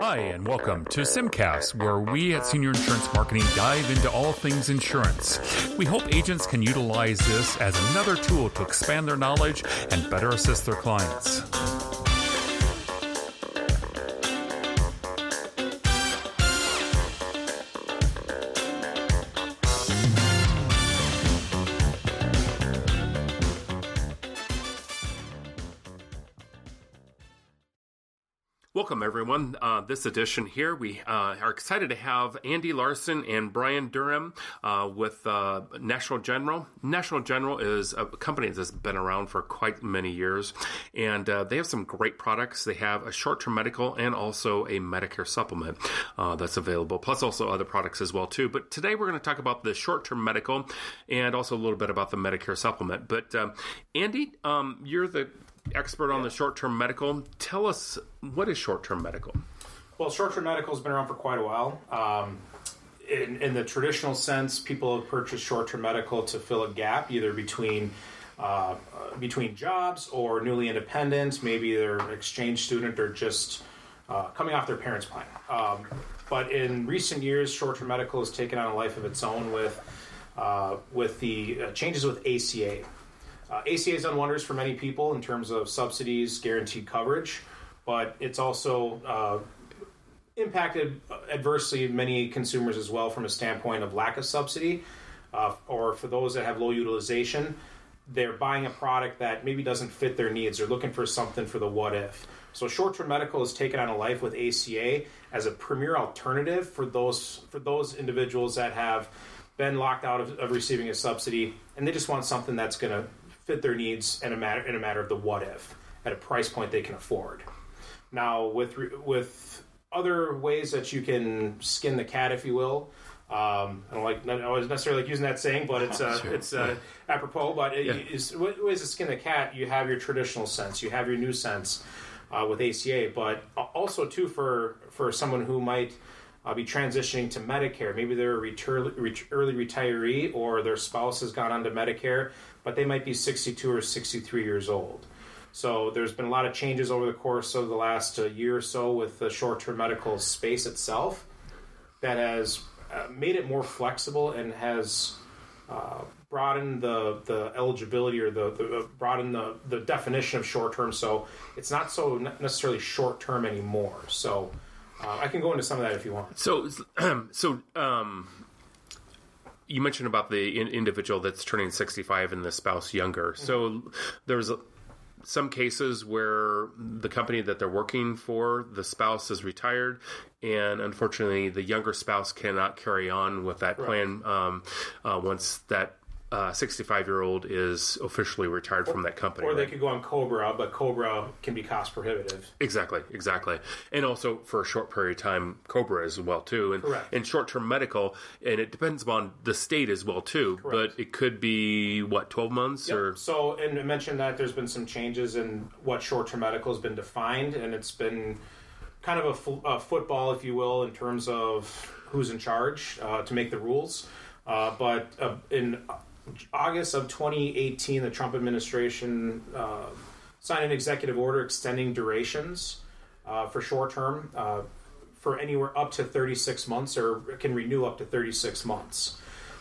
Hi, and welcome to SimCast, where we at Senior Insurance Marketing dive into all things insurance. We hope agents can utilize this as another tool to expand their knowledge and better assist their clients. Welcome, everyone. This edition here, we are excited to have Andy Larson and Bryan Derheim with National General. National General is a company that's been around for quite many years, and they have some great products. They have a short-term medical and also a Medicare supplement that's available, plus also other products as well, too. But today we're going to talk about the short-term medical and also a little bit about the Medicare supplement. But Andy, you're the expert on the short-term medical. Tell us, what is short-term medical? Well, short-term medical has been around for quite a while. In the traditional sense, people have purchased short-term medical to fill a gap either between jobs or newly independent. Maybe they're an exchange student or just coming off their parents' plan. But in recent years, short-term medical has taken on a life of its own with the changes with ACA. ACA has done wonders for many people in terms of subsidies, guaranteed coverage, but it's also impacted adversely many consumers as well from a standpoint of lack of subsidy, or for those that have low utilization, they're buying a product that maybe doesn't fit their needs. They're looking for something for the what if. So short-term medical has taken on a life with ACA as a premier alternative for those individuals that have been locked out of receiving a subsidy, and they just want something that's going to fit their needs in a matter of the what if at a price point they can afford. Now, with other ways that you can skin the cat, if you will, I don't necessarily like using that saying, but it's sure. It's apropos. But ways to skin the cat, you have your traditional sense, you have your new sense with ACA, but also too for someone who might be transitioning to Medicare. Maybe they're early retiree, or their spouse has gone on to Medicare, but they might be 62 or 63 years old. So there's been a lot of changes over the course of the last year or so with the short-term medical space itself that has made it more flexible and has broadened the eligibility or broadened the definition of short-term. So it's not so necessarily short-term anymore. So I can go into some of that if you want. So you mentioned about the individual that's turning 65 and the spouse younger. Mm-hmm. So there's some cases where the company that they're working for, the spouse is retired, and unfortunately the younger spouse cannot carry on with that plan once that 65-year-old is officially retired from that company. Or they could go on COBRA, but COBRA can be cost prohibitive. Exactly. And also for a short period of time, COBRA as well, too. And, correct. And short-term medical, and it depends upon the state as well, too. Correct. But it could be, 12 months? Yep. So, and I mentioned that there's been some changes in what short-term medical has been defined, and it's been kind of a football, if you will, in terms of who's in charge to make the rules. But in August of 2018, the Trump administration signed an executive order extending durations for short-term for anywhere up to 36 months, or can renew up to 36 months.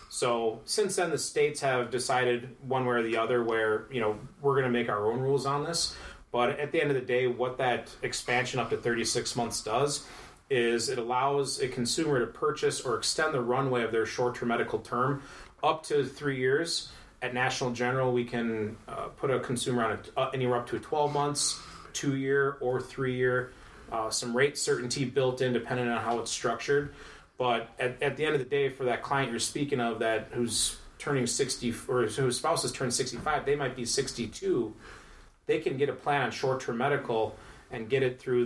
So since then, the states have decided one way or the other where, we're going to make our own rules on this. But at the end of the day, what that expansion up to 36 months does is it allows a consumer to purchase or extend the runway of their short-term medical term up to 3 years. At National General, we can put a consumer on anywhere up to 12 months, 2-year, or 3-year. Some rate certainty built in, depending on how it's structured. But at the end of the day, for that client you're speaking of, that who's turning 60 or whose spouse has turned 65, they might be 62. They can get a plan on short-term medical and get it through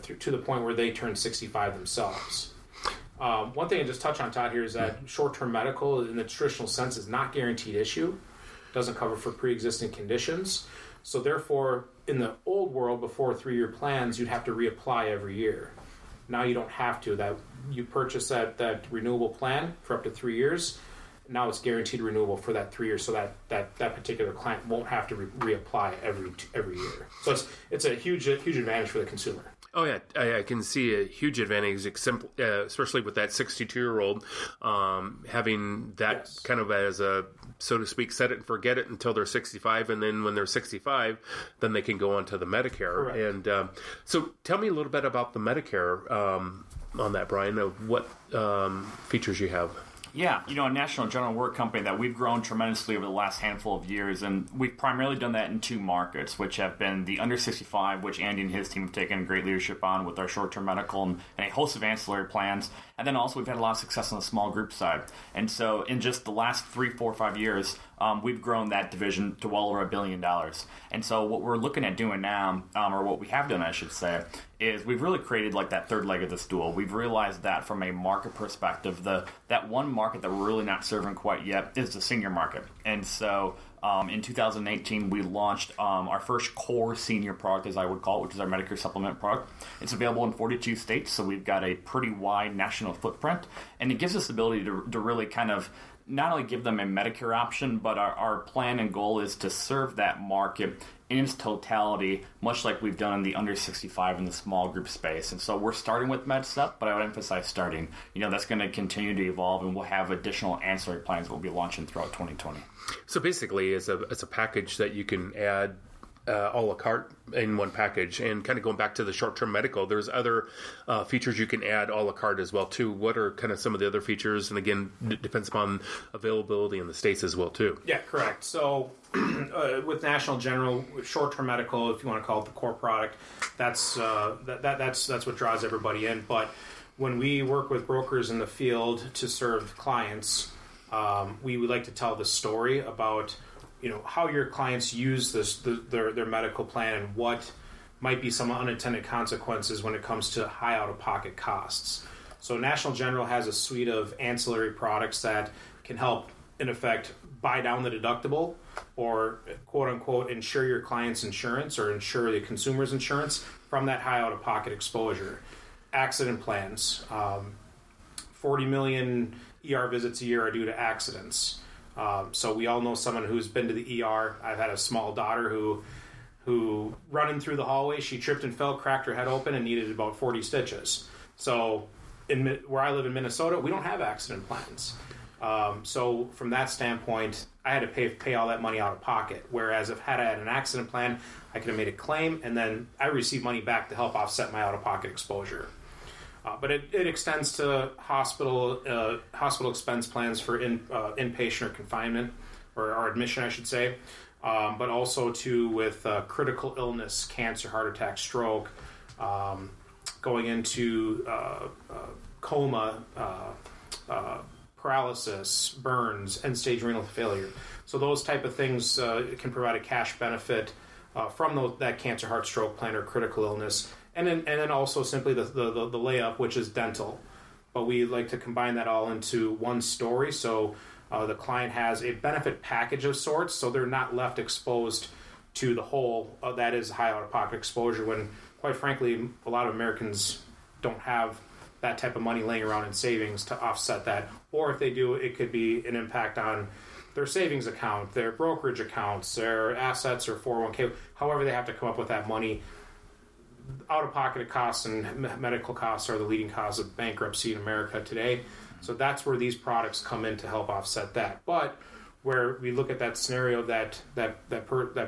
to the point where they turn 65 themselves. One thing I just touch on, Todd, here is that short-term medical in the traditional sense is not guaranteed issue. Doesn't cover for pre-existing conditions. So therefore, in the old world, before 3-year plans, you'd have to reapply every year. Now you don't have to. That you purchase that renewable plan for up to 3 years. now it's guaranteed renewable for that 3 years, so that particular client won't have to reapply every year. So it's a huge advantage for the consumer. Oh, yeah. I can see a huge advantage, especially with that 62-year-old, having that kind of as a, so to speak, set it and forget it until they're 65. And then when they're 65, then they can go on to the Medicare. Correct. And so tell me a little bit about the Medicare on that, Bryan, of what features you have. Yeah, National General, we're a company that we've grown tremendously over the last handful of years, and we've primarily done that in two markets, which have been the under 65, which Andy and his team have taken great leadership on with our short-term medical and a host of ancillary plans, and then also we've had a lot of success on the small group side. And so in just the last 3, 4, 5 years, we've grown that division to well over $1 billion. And so what we're looking at doing now, or what we have done, I should say, is we've really created like that third leg of the stool. We've realized that from a market perspective, that one market that we're really not serving quite yet is the senior market. And so in 2018, we launched our first core senior product, as I would call it, which is our Medicare Supplement product. It's available in 42 states, so we've got a pretty wide national footprint, and it gives us the ability to really kind of not only give them a Medicare option, but our plan and goal is to serve that market in its totality, much like we've done in the under 65 in the small group space. And so we're starting with MedStep, but I would emphasize starting. That's going to continue to evolve, and we'll have additional ancillary plans we'll be launching throughout 2020. So basically, it's a package that you can add a la carte in one package. And kind of going back to the short-term medical, there's other features you can add a la carte as well, too. What are kind of some of the other features? And again, it depends upon availability in the states as well, too. Yeah, correct. So with National General, short-term medical, if you want to call it the core product, that's what draws everybody in. But when we work with brokers in the field to serve clients, we would like to tell the story about how your clients use their medical plan and what might be some unintended consequences when it comes to high out-of-pocket costs. So National General has a suite of ancillary products that can help, in effect, buy down the deductible or, quote-unquote, insure your client's insurance or insure the consumer's insurance from that high out-of-pocket exposure. Accident plans. 40 million ER visits a year are due to accidents. So we all know someone who's been to the ER. I've had a small daughter who running through the hallway, she tripped and fell, cracked her head open, and needed about 40 stitches. So where I live in Minnesota, we don't have accident plans. So from that standpoint, I had to pay all that money out of pocket. Whereas if I had an accident plan, I could have made a claim, and then I received money back to help offset my out-of-pocket exposure. But it extends to hospital expense plans for inpatient or confinement, or admission, I should say, but also with critical illness, cancer, heart attack, stroke, going into coma, paralysis, burns, end-stage renal failure. So those type of things can provide a cash benefit from that cancer, heart, stroke plan, or critical illness. And then also simply the layup, which is dental. But we like to combine that all into one story, so the client has a benefit package of sorts, so they're not left exposed to the whole that is high out-of-pocket exposure when, quite frankly, a lot of Americans don't have that type of money laying around in savings to offset that. Or if they do, it could be an impact on their savings account, their brokerage accounts, their assets, or 401k, however they have to come up with that money. Out-of-pocket costs and medical costs are the leading cause of bankruptcy in America today. So that's where these products come in to help offset that. But where we look at that scenario that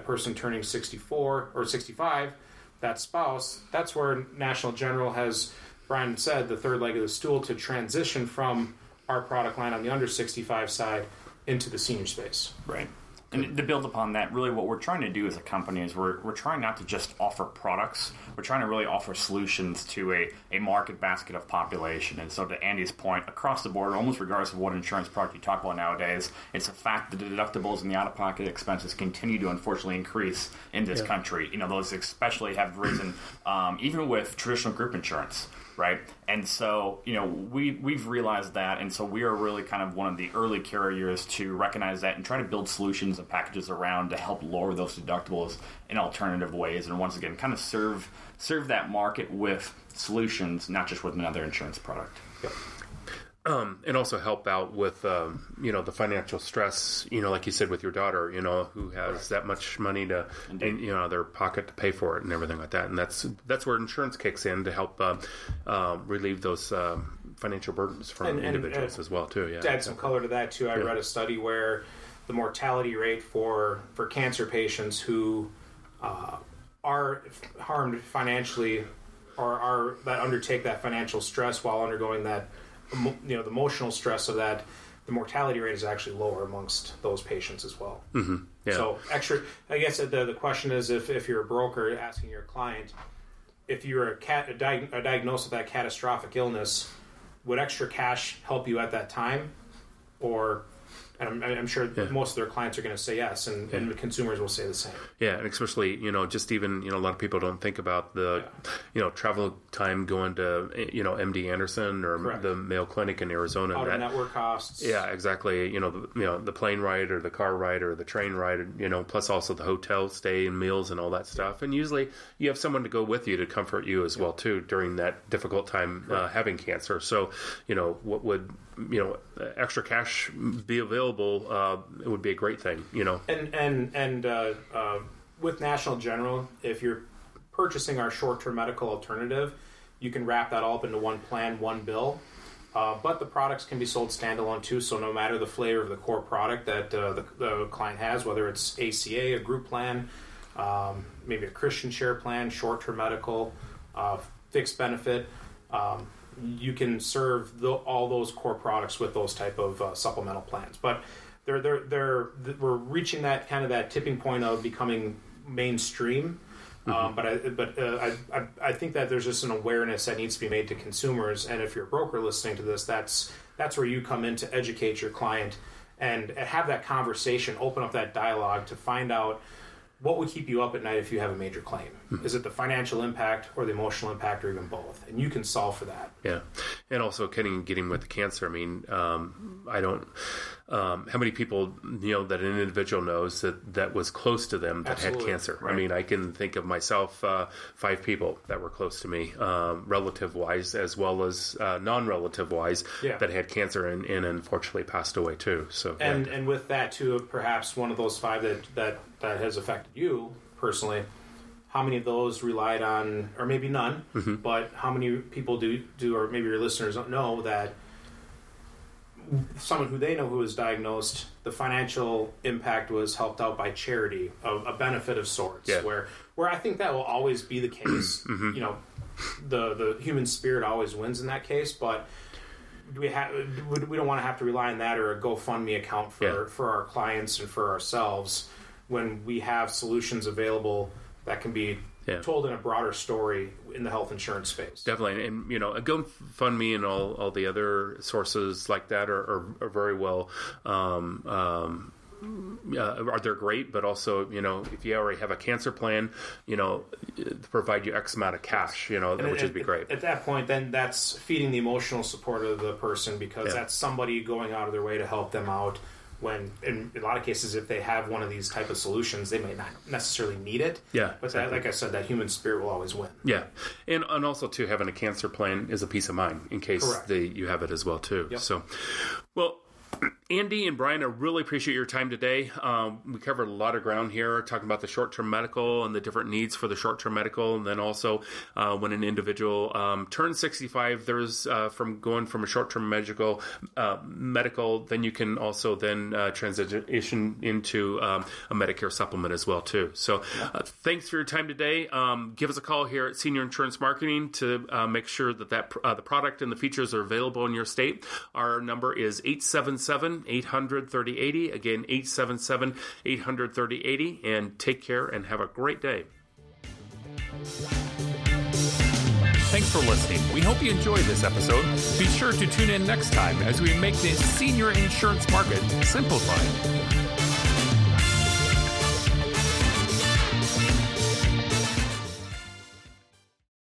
person turning 64 or 65, that spouse, that's where National General has, Bryan said, the third leg of the stool to transition from our product line on the under 65 side into the senior space. Right. And to build upon that, really what we're trying to do as a company is we're trying not to just offer products. We're trying to really offer solutions to a market basket of population. And so to Andy's point, across the board, almost regardless of what insurance product you talk about nowadays, it's a fact that the deductibles and the out-of-pocket expenses continue to unfortunately increase in this country. Those especially have risen even with traditional group insurance. Right. And so, we've realized that. And so we are really kind of one of the early carriers to recognize that and try to build solutions and packages around to help lower those deductibles in alternative ways. And once again, kind of serve that market with solutions, not just with another insurance product. Yep. And also help out with, the financial stress, like you said, with your daughter, who has that much money to, and, their pocket to pay for it and everything like that. And that's where insurance kicks in to help relieve those financial burdens from individuals as well, too. Yeah. To add some color to that, too, I read a study where the mortality rate for cancer patients who are harmed financially or that undertake that financial stress while undergoing that, the emotional stress of that, the mortality rate is actually lower amongst those patients as well. Mm-hmm. Yeah. So I guess the question is if you're a broker asking your client, if you're diagnosed with that catastrophic illness, would extra cash help you at that time? Or, and I'm sure most of their clients are going to say yes, and consumers will say the same. Yeah, and especially, just even, a lot of people don't think about the, travel time going to, MD Anderson or the Mayo Clinic in Arizona. Out-of-network costs. Yeah, exactly. The plane ride or the car ride or the train ride, plus also the hotel stay and meals and all that stuff. And usually you have someone to go with you to comfort you as well, too, during that difficult time having cancer. So, what would, extra cash be available? It would be a great thing, And with National General, if you're purchasing our short-term medical alternative, you can wrap that all up into one plan, one bill. But the products can be sold standalone too. So no matter the flavor of the core product that the client has, whether it's ACA, a group plan, maybe a Christian share plan, short-term medical, fixed benefit. You can serve all those core products with those type of supplemental plans, but we're reaching that kind of that tipping point of becoming mainstream. Mm-hmm. But I think that there's just an awareness that needs to be made to consumers, and if you're a broker listening to this, that's where you come in to educate your client and have that conversation, open up that dialogue to find out what would keep you up at night if you have a major claim. Is it the financial impact or the emotional impact or even both? And you can solve for that. Yeah. And also getting with the cancer. I mean, I don't... how many people, that an individual knows that was close to them that had cancer? Right. I mean, I can think of myself, 5 people that were close to me, relative-wise as well as non-relative-wise that had cancer and unfortunately passed away too. So, and with that too, perhaps one of those 5 that has affected you personally, how many of those relied on, or maybe none, mm-hmm. but how many people do, or maybe your listeners don't know that someone who they know who was diagnosed, the financial impact was helped out by charity, a benefit of sorts, where I think that will always be the case. Mm-hmm. The human spirit always wins in that case, but we don't want to have to rely on that or a GoFundMe account for our clients and for ourselves when we have solutions available that can be told in a broader story in the health insurance space. Definitely. And, a GoFundMe and all the other sources like that are very well... they're great, but also, if you already have a cancer plan, provide you X amount of cash, which would be great. At that point, then that's feeding the emotional support of the person because that's somebody going out of their way to help them out. When in a lot of cases, if they have one of these type of solutions, they may not necessarily need it. Yeah, but exactly. Like I said, that human spirit will always win. Yeah, and also too, having a cancer plan is a peace of mind in case you have it as well too. Yep. So, well. Andy and Bryan, I really appreciate your time today. We covered a lot of ground here, talking about the short-term medical and the different needs for the short-term medical. And then also when an individual turns 65, there's from a short-term medical, then you can also then transition into a Medicare supplement as well, too. So thanks for your time today. Give us a call here at Senior Insurance Marketing to make sure that the product and the features are available in your state. Our number is 877-800-3080. Again, 877-800-3080. And take care and have a great day. Thanks for listening. We hope you enjoyed this episode. Be sure to tune in next time as we make the senior insurance market simplified.